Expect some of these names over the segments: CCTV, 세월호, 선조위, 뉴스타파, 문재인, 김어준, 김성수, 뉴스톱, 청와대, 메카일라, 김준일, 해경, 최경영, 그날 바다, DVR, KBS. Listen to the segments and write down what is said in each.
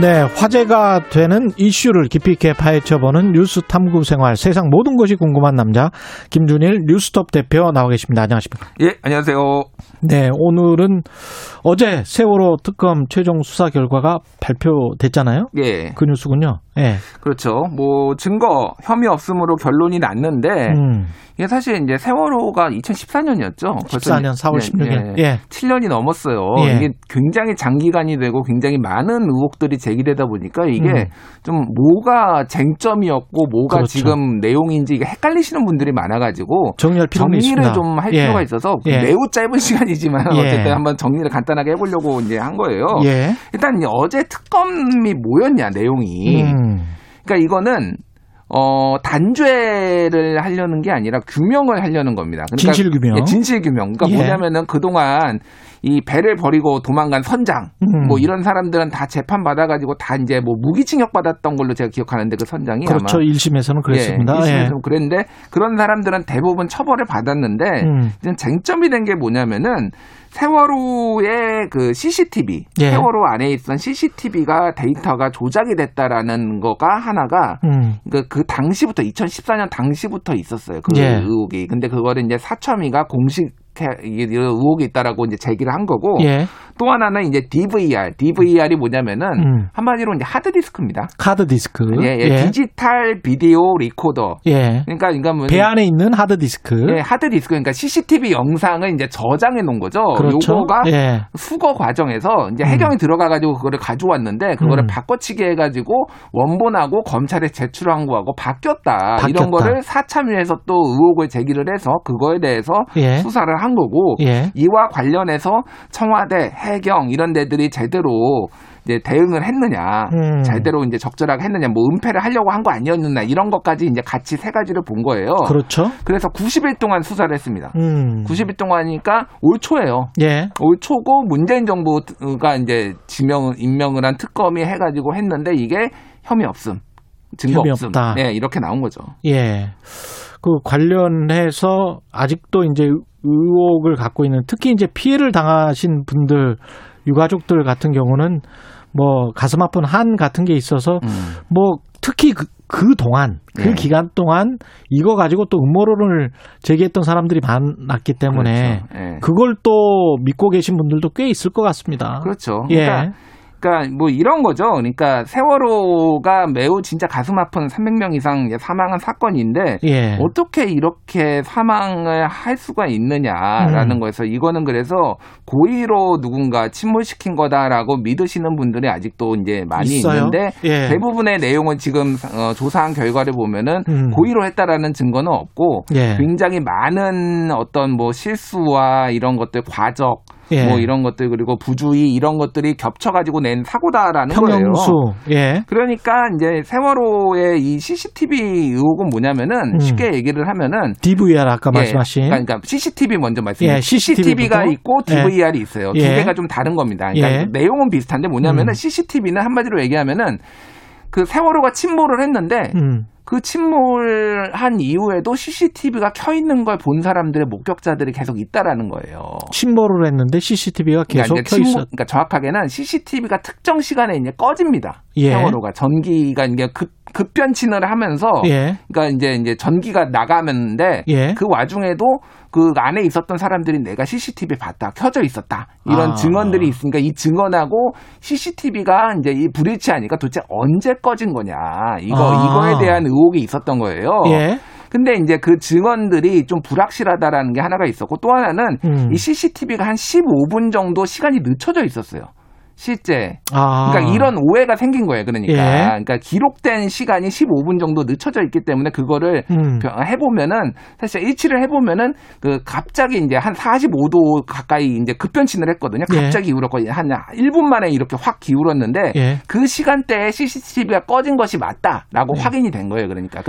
네, 화제가 되는 이슈를 깊이 있게 파헤쳐보는 뉴스 탐구생활. 세상 모든 것이 궁금한 남자 김준일 뉴스톱 대표 나와 계십니다. 안녕하십니까? 예, 안녕하세요. 네, 오늘은 어제 세월호 특검 최종 수사 결과가 발표됐잖아요. 예, 그 뉴스군요. 예, 그렇죠. 뭐 증거 혐의 없음으로 결론이 났는데 이게 사실 이제 세월호가 2014년이었죠. 14년 4월 16일. 예, 7년이 넘었어요. 예. 이게 굉장히 장기간이 되고 굉장히 많은 의혹들이 제기되다 보니까 이게 좀 뭐가 쟁점이었고 뭐가 그렇죠. 지금 내용인지 이게 헷갈리시는 분들이 많아가지고 정리를 좀 할 필요가 예. 있어서 예. 매우 짧은 시간이지만 예. 어쨌든 한번 정리를 간단하게 해보려고 이제 한 거예요. 예. 일단 어제 특검이 뭐였냐 내용이. 그러니까 이거는 단죄를 하려는 게 아니라 규명을 하려는 겁니다. 그러니까 진실규명. 예, 진실규명. 그러니까 예. 뭐냐면은 그동안 이 배를 버리고 도망간 선장 뭐 이런 사람들은 다 재판 받아가지고 다 이제 뭐 무기징역 받았던 걸로 제가 기억하는데 그 선장이 그렇죠. 아마 1심에서는 그랬습니다. 예, 1심에서는 예. 그랬는데 그런 사람들은 대부분 처벌을 받았는데 쟁점이 된 게 뭐냐면은 세월호의 그 CCTV, 예. 세월호 안에 있던 CCTV가 데이터가 조작이 됐다라는 거가 하나가 그 당시부터 2014년 당시부터 있었어요. 그 예. 의혹이. 근데 그거를 이제 사참위가 공식 이런 의혹이 있다라고 이제 제기를 한 거고 예. 또 하나는 이제 DVR이 뭐냐면은 한마디로 이제 하드디스크입니다. 하드디스크. 예, 예. 예. 디지털 비디오 리코더. 예. 그러니까 뭐 배 안에 있는 하드디스크. 예, 하드디스크. 그러니까 CCTV 영상을 이제 저장해 놓은 거죠. 그렇죠. 요거가 예. 수거 과정에서 이제 해경이 들어가가지고 그거를 가져왔는데 그거를 바꿔치기 해가지고 원본하고 검찰에 제출한 거하고 바뀌었다. 이런 거를 사참위에서 또 의혹을 제기를 해서 그거에 대해서 예. 수사를 한 거고 예. 이와 관련해서 청와대, 해경 이런 데들이 제대로 이제 대응을 했느냐, 제대로 이제 적절하게 했느냐, 뭐 은폐를 하려고 한 거 아니었느냐 이런 것까지 이제 같이 세 가지를 본 거예요. 그렇죠. 그래서 90일 동안 수사를 했습니다. 90일 동안이니까 올 초예요. 예. 올 초고 문재인 정부가 이제 임명을 한 특검이 해가지고 했는데 이게 혐의 없음, 증거 혐의 없음, 없다. 네 이렇게 나온 거죠. 예. 그 관련해서 아직도 이제 의혹을 갖고 있는 특히 이제 피해를 당하신 분들 유가족들 같은 경우는 뭐 가슴 아픈 한 같은 게 있어서 뭐 특히 그 기간 동안 이거 가지고 또 음모론을 제기했던 사람들이 많았기 때문에 그렇죠. 예. 그걸 또 믿고 계신 분들도 꽤 있을 것 같습니다. 그렇죠. 그러니까. 예. 그러니까 뭐 이런 거죠. 그러니까 세월호가 매우 진짜 가슴 아픈 300명 이상 사망한 사건인데 예. 어떻게 이렇게 사망을 할 수가 있느냐라는 거에서 이거는 그래서 고의로 누군가 침몰시킨 거다라고 믿으시는 분들이 아직도 이제 많이 있어요? 있는데 예. 대부분의 내용은 지금 조사한 결과를 보면은 고의로 했다라는 증거는 없고 예. 굉장히 많은 어떤 뭐 실수와 이런 것들 과적 예. 뭐 이런 것들 그리고 부주의 이런 것들이 겹쳐가지고 낸 사고다라는 평형수. 거예요. 예. 그러니까 이제 세월호의 이 CCTV 의혹은 뭐냐면은 쉽게 얘기를 하면은 DVR 아까 예. 말씀하신. 그러니까 CCTV 먼저 말씀해. 예. CCTV가 있고 DVR이 예. 있어요. 두 예. 개가 좀 다른 겁니다. 그러니까 예. 내용은 비슷한데 뭐냐면은 CCTV는 한마디로 얘기하면은 그 세월호가 침몰을 했는데. 그 침몰한 이후에도 CCTV가 켜 있는 걸 본 사람들의 목격자들이 계속 있다라는 거예요. 침몰을 했는데 CCTV가 계속 그러니까 켜 있어. 그러니까 정확하게는 CCTV가 특정 시간에 이제 꺼집니다. 예. 세월호가 전기가 이제 급변친을 하면서 예. 그러니까 이제 전기가 나가는데 예. 그 와중에도 그 안에 있었던 사람들이 내가 CCTV 봤다, 켜져 있었다 이런 증언들이 있으니까 이 증언하고 CCTV가 이제 이 불일치하니까 도대체 언제 꺼진 거냐 이거에 대한 의혹이 있었던 거예요. 예. 근데 이제 그 증언들이 좀 불확실하다라는 게 하나가 있었고 또 하나는 이 CCTV가 한 15분 정도 시간이 늦춰져 있었어요. 실제. 아. 그러니까 이런 오해가 생긴 거예요. 그러니까. 예. 그러니까 기록된 시간이 15분 정도 늦춰져 있기 때문에 그거를 해보면은 사실 일치를 해보면은 그 갑자기 이제 한 45도 가까이 이제 급변신을 했거든요. 갑자기 예. 기울었고 한 1분 만에 이렇게 확 기울었는데 예. 그 시간대에 CCTV가 꺼진 것이 맞다라고 예. 확인이 된 거예요. 그러니까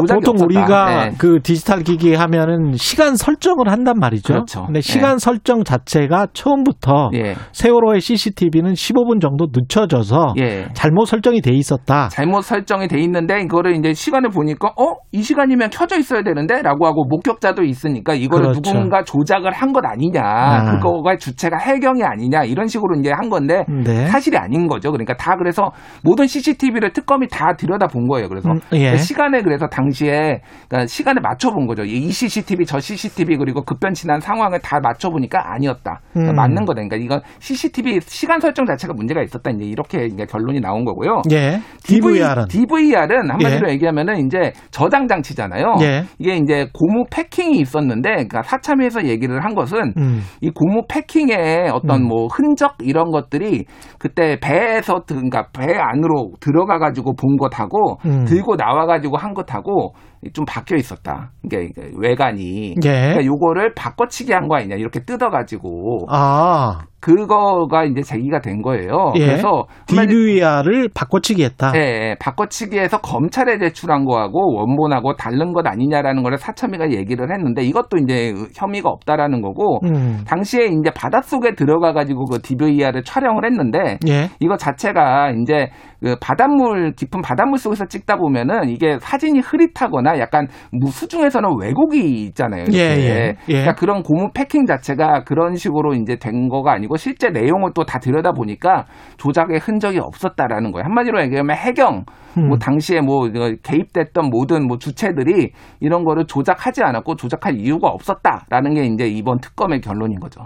보통 없었다. 우리가 네. 그 디지털 기기 하면은 시간 설정을 한단 말이죠. 그렇죠. 근데 시간 예. 설정 자체가 처음부터 예. 세월호의 CCTV 는 15분 정도 늦춰져서 예. 잘못 설정이 돼 있었다. 잘못 설정이 돼 있는데 이거를 이제 시간을 보니까 이 시간이면 켜져 있어야 되는데라고 하고 목격자도 있으니까 이거를 그렇죠. 누군가 조작을 한 것 아니냐. 그거가 주체가 해경이 아니냐. 이런 식으로 이제 한 건데 네. 사실이 아닌 거죠. 그러니까 다 그래서 모든 CCTV를 특검이 다 들여다본 거예요. 그래서 예. 시간에 그래서 당시에 그러니까 시간에 맞춰 본 거죠. 이 CCTV 저 CCTV 그리고 급변신한 상황을 다 맞춰 보니까 아니었다. 그러니까 맞는 거다. 그러니까 이건 CCTV 시간 설정 자체가 문제가 있었다. 이제 이렇게 이제 결론이 나온 거고요. 예. DVR은 한마디로 예. 얘기하면은 이제 저장 장치잖아요. 예. 이게 이제 고무 패킹이 있었는데, 그러니까 사참위에서 얘기를 한 것은 이 고무 패킹의 어떤 뭐 흔적 이런 것들이 그때 배에서 그러니까 배 안으로 들어가 가지고 본 것하고 들고 나와 가지고 한 것하고 좀 바뀌어 있었다. 이게 그러니까 외관이. 예. 그러니까 요거를 바꿔치기 한 거 아니냐 이렇게 뜯어 가지고. 아. 그거가 이제 제기가 된 거예요. 예. 그래서 DVR을 바꿔치기했다. 네, 바꿔치기해서 검찰에 제출한 거하고 원본하고 다른 것 아니냐라는 거를 사참위가 얘기를 했는데 이것도 이제 혐의가 없다라는 거고 당시에 이제 바닷속에 들어가 가지고 그 DVR을 촬영을 했는데 예. 이거 자체가 이제 그 바닷물 깊은 바닷물 속에서 찍다 보면은 이게 사진이 흐릿하거나 약간 수중에서는 왜곡이 있잖아요. 예, 예. 그러니까 그런 고무 패킹 자체가 그런 식으로 이제 된 거가 아니고. 실제 내용을 또 다 들여다보니까 조작의 흔적이 없었다라는 거예요. 한마디로 얘기하면 해경, 뭐 당시에 뭐 개입됐던 모든 뭐 주체들이 이런 거를 조작하지 않았고 조작할 이유가 없었다라는 게 이제 이번 특검의 결론인 거죠.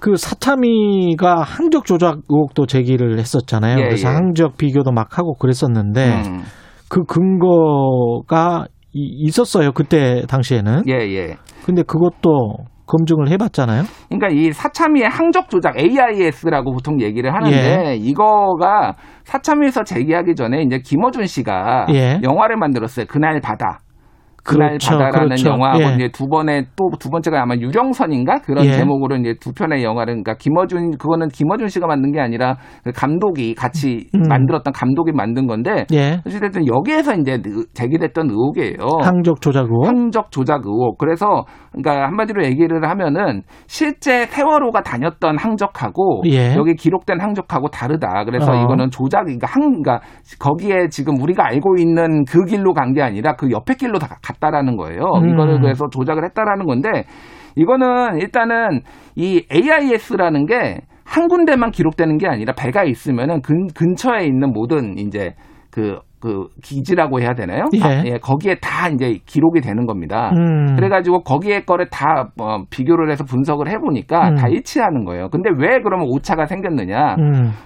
그 사참위가 항적 조작 의혹도 제기를 했었잖아요. 예, 그래서 예. 항적 비교도 막 하고 그랬었는데 그 근거가 있었어요. 그때 당시에는. 예, 예. 근데 그것도 검증을 해봤잖아요. 그러니까 이 사참위의 항적 조작 AIS라고 보통 얘기를 하는데 예. 이거가 사참위에서 제기하기 전에 이제 김어준 씨가 예. 영화를 만들었어요. 그날 바다. 그날 바다라는 그렇죠. 영화하고 예. 이제 두 번째가 아마 유령선인가 그런 예. 제목으로 이제 두 편의 영화를 그러니까 김어준 씨가 만든 게 아니라 감독이 같이 만들었던 감독이 만든 건데 예. 어쨌든 여기에서 이제 제기됐던 의혹이에요. 항적 조작 의혹. 그래서 그러니까 한마디로 얘기를 하면은 실제 세월호가 다녔던 항적하고 예. 여기 기록된 항적하고 다르다. 그래서 이거는 조작 그러니까 거기에 지금 우리가 알고 있는 그 길로 간 게 아니라 그 옆에 길로 다 갔다라는 거예요. 이거를 그래서 조작을 했다라는 건데 이거는 일단은 이 AIS라는 게 한 군데만 기록되는 게 아니라 배가 있으면은 근처에 있는 모든 이제 그 기지라고 해야 되나요? 예. 예, 거기에 다 이제 기록이 되는 겁니다. 그래가지고 거기에 거를 다 비교를 해서 분석을 해보니까 다 일치하는 거예요. 근데 왜 그러면 오차가 생겼느냐?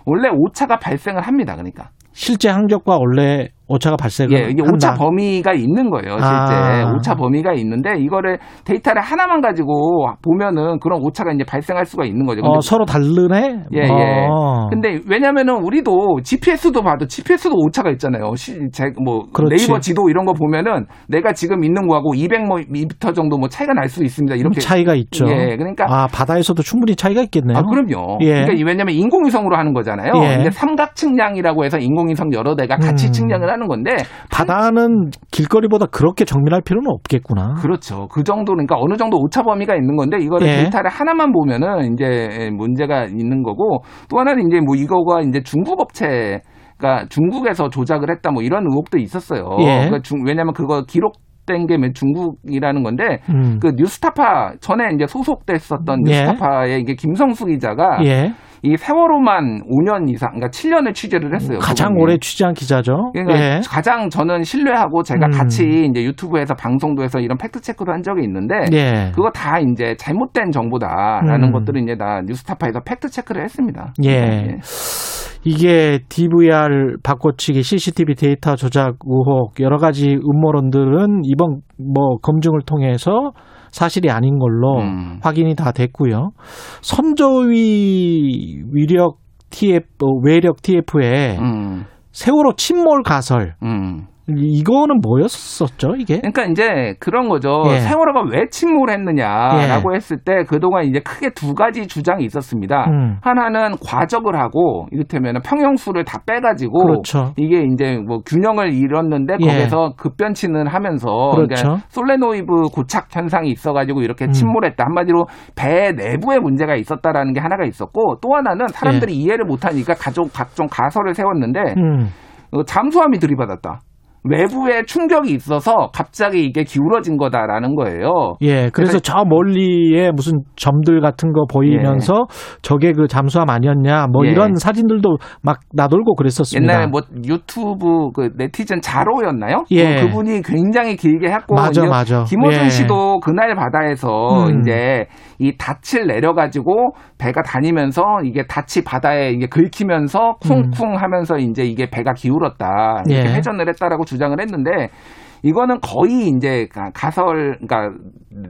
원래 오차가 발생을 합니다. 그러니까. 실제 항적과 원래 오차가 발생을 예, 이게 한다. 오차 범위가 있는 거예요. 실제 오차 범위가 있는데 이거를 데이터를 하나만 가지고 보면은 그런 오차가 이제 발생할 수가 있는 거죠. 근데 서로 다르네. 예예. 근데 왜냐면은 우리도 GPS도 봐도 GPS도 오차가 있잖아요. 네이버 지도 이런 거 보면은 내가 지금 있는 거하고 200m 정도 뭐 차이가 날 수 있습니다. 이렇게 차이가 있죠. 예, 그러니까 바다에서도 충분히 차이가 있겠네요. 아 그럼요. 예. 그러니까 왜냐면 인공위성으로 하는 거잖아요. 예. 근데 삼각 측량이라고 해서 인공위성 여러 대가 같이 측량을 하는 건데 바다는 길거리보다 그렇게 정밀할 필요는 없겠구나. 그렇죠. 그 정도 그러니까 어느 정도 오차 범위가 있는 건데 이거를 예. 데이터를 하나만 보면은 이제 문제가 있는 거고 또 하나는 이제 뭐 이거가 이제 중국 업체가 중국에서 조작을 했다 뭐 이런 의혹도 있었어요. 예. 그러니까 왜냐하면 그거 기록 된 게 중국이라는 건데 그 뉴스타파 전에 이제 소속됐었던 예. 뉴스타파의 이게 김성수 기자가 예. 이 세월호만 5년 이상, 그러니까 7년을 취재를 했어요. 가장 그분이. 오래 취재한 기자죠. 그러니까 예. 가장 저는 신뢰하고 제가 같이 이제 유튜브에서 방송도 해서 이런 팩트 체크를 한 적이 있는데 예. 그거 다 이제 잘못된 정보다라는 것들을 이제 다 뉴스타파에서 팩트 체크를 했습니다. 예. 예. 이게 DVR 바꿔치기, CCTV 데이터 조작 의혹 여러 가지 음모론들은 이번 뭐 검증을 통해서 사실이 아닌 걸로 확인이 다 됐고요. 선조위 위력 외력 TF에 세월호 침몰 가설. 이거는 뭐였었죠, 이게? 그러니까 이제 그런 거죠. 예. 세월호가 왜 침몰했느냐라고 예. 했을 때 그동안 이제 크게 두 가지 주장이 있었습니다. 하나는 과적을 하고 이를테면 평형수를 다 빼가지고 그렇죠. 이게 이제 뭐 균형을 잃었는데 예. 거기서 급변치는 하면서 그렇죠. 그러니까 솔레노이브 고착 현상이 있어가지고 이렇게 침몰했다. 한마디로 배 내부에 문제가 있었다라는 게 하나가 있었고 또 하나는 사람들이 예. 이해를 못하니까 각종 가설을 세웠는데 잠수함이 들이받았다. 외부에 충격이 있어서 갑자기 이게 기울어진 거다라는 거예요. 예, 그래서 저 멀리에 무슨 점들 같은 거 보이면서 예. 저게 그 잠수함 아니었냐 뭐 예. 이런 사진들도 막 나돌고 그랬었습니다. 옛날에 뭐 유튜브 그 네티즌 자로였나요? 예. 그분이 굉장히 길게 했고 맞아. 김어준 예. 씨도 그날 바다에서 이제 이 닻을 내려가지고 배가 다니면서 이게 닻이 바다에 이게 긁히면서 쿵쿵하면서 이제 이게 배가 기울었다 이렇게 예. 회전을 했다라고 주장을 했는데 이거는 거의 이제 가설, 그러니까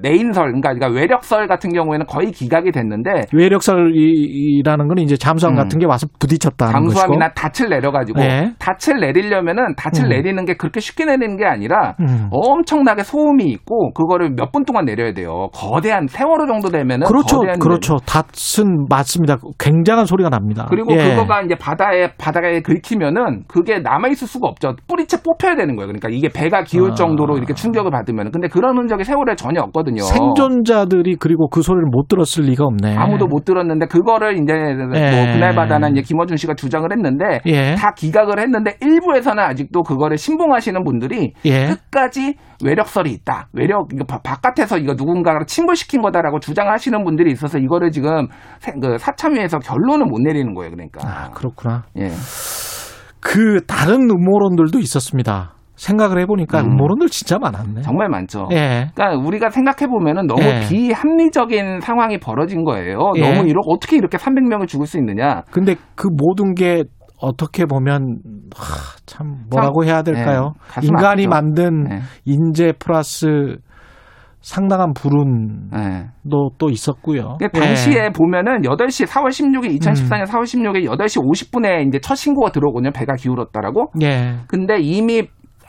내인설, 그러니까 외력설 같은 경우에는 거의 기각이 됐는데 외력설이라는 건 이제 잠수함 같은 게 와서 부딪혔다는 거죠. 잠수함이나 닻을 내려가지고 예. 닻을 내리려면은 닻을 내리는 게 그렇게 쉽게 내리는 게 아니라 엄청나게 소음이 있고 그거를 몇 분 동안 내려야 돼요. 거대한 세월호 정도 되면은 그렇죠. 닻은 맞습니다. 굉장한 소리가 납니다. 그리고 예. 그거가 이제 바다에 긁히면은 그게 남아 있을 수가 없죠. 뿌리째 뽑혀야 되는 거예요. 그러니까 이게 배가 기울 정도로 이렇게 충격을 받으면. 근데 그런 흔적이 세월에 전혀 없거든요. 생존자들이 그리고 그 소리를 못 들었을 리가 없네. 아무도 못 들었는데 그거를 이제 뭐 그날 바다는 이제 김어준 씨가 주장을 했는데 예. 다 기각을 했는데 일부에서는 아직도 그거를 신봉하시는 분들이 예. 끝까지 외력설이 있다. 이거 바깥에서 이거 누군가를 침몰시킨 거다라고 주장하시는 분들이 있어서 이거를 지금 그 사참위에서 결론을 못 내리는 거예요. 그러니까. 아, 그렇구나. 예. 그 다른 음모론들도 있었습니다. 생각을 해보니까 음모론들 진짜 많았네. 정말 많죠. 예. 그러니까 우리가 생각해보면 너무 예. 비합리적인 상황이 벌어진 거예요. 예. 너무 어떻게 이렇게 300명을 죽을 수 있느냐. 근데 그 모든 게 어떻게 보면 참 뭐라고 해야 될까요? 예. 인간이 아프죠. 만든 예. 인재 플러스 상당한 불운도 네. 또 있었고요. 당시에 네. 보면은 4월 16일 2014년 4월 16일 8시 50분에 이제 첫 신고가 들어오거든요. 배가 기울었다라고. 네. 근데 이미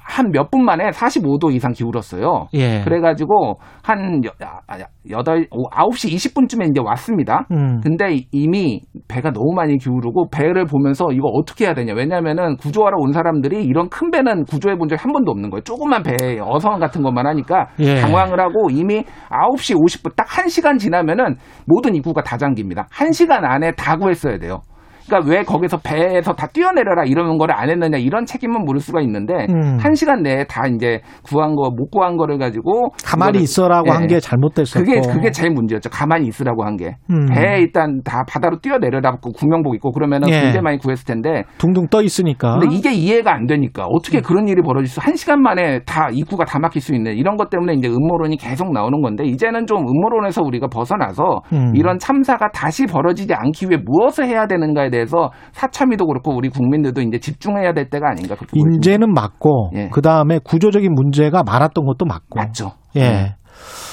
한 몇 분 만에 45도 이상 기울었어요. 예. 그래가지고 한 9시 20분쯤에 이제 왔습니다. 근데 이미 배가 너무 많이 기울고 배를 보면서 이거 어떻게 해야 되냐. 왜냐면은 구조하러 온 사람들이 이런 큰 배는 구조해 본 적이 한 번도 없는 거예요. 조그만 배 어선 같은 것만 하니까 예. 당황을 하고 이미 9시 50분 딱 1시간 지나면은 모든 입구가 다 잠깁니다. 1시간 안에 다 구했어야 돼요. 그러니까 왜 거기서 배에서 다 뛰어내려라 이런 거를 안 했느냐 이런 책임은 물을 수가 있는데 1시간 내에 다 이제 구한 거 못 구한 거를 가지고 가만히 있어라고 예. 한 게 잘못됐었고 그게 제일 문제였죠. 가만히 있으라고 한 게 배에 일단 다 바다로 뛰어내려다고 구명복 입고 그러면은 예. 굉장히 많이 구했을 텐데 둥둥 떠 있으니까 근데 이게 이해가 안 되니까 어떻게 그런 일이 벌어질 수 1시간 만에 다 입구가 다 막힐 수 있는 이런 것 때문에 이제 음모론이 계속 나오는 건데 이제는 좀 음모론에서 우리가 벗어나서 이런 참사가 다시 벌어지지 않기 위해 무엇을 해야 되는가에 대해 그래서 사참위도 그렇고 우리 국민들도 이제 집중해야 될 때가 아닌가. 인재는 맞고 예. 그다음에 구조적인 문제가 많았던 것도 맞고. 맞죠. 예.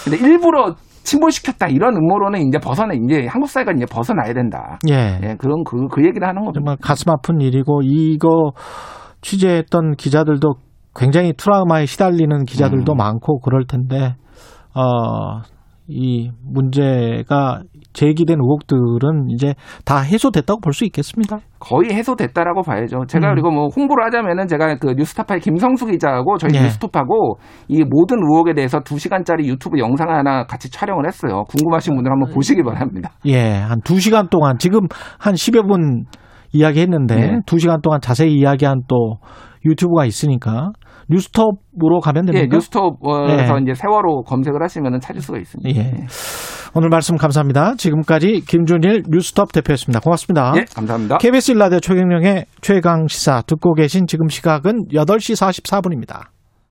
근데 일부러 침몰시켰다 이런 음모론은 이제 이제 한국 사회가 이제 벗어나야 된다. 예. 예. 그런 그 얘기를 하는 겁니다. 정말 가슴 아픈 일이고 이거 취재했던 기자들도 굉장히 트라우마에 시달리는 기자들도 많고 그럴 텐데 이 문제가 제기된 의혹들은 이제 다 해소됐다고 볼 수 있겠습니다. 거의 해소됐다라고 봐야죠. 제가 그리고 뭐 홍보를 하자면은 제가 그 뉴스타파의 김성수 기자하고 저희 예. 뉴스톱하고 이 모든 의혹에 대해서 2시간짜리 유튜브 영상 하나 같이 촬영을 했어요. 궁금하신 분들 한번 보시기 바랍니다. 예, 한 2시간 동안 지금 한 10여 분 이야기했는데 예. 2시간 동안 자세히 이야기한 또 유튜브가 있으니까. 뉴스톱으로 가면 됩니까? 예, 뉴스톱에서 예. 이제 세월호 검색을 하시면 찾을 수가 있습니다. 예. 오늘 말씀 감사합니다. 지금까지 김준일 뉴스톱 대표였습니다. 고맙습니다. 예, 감사합니다. KBS 1라디오 최경영의 최강시사 듣고 계신 지금 시각은 8시 44분입니다.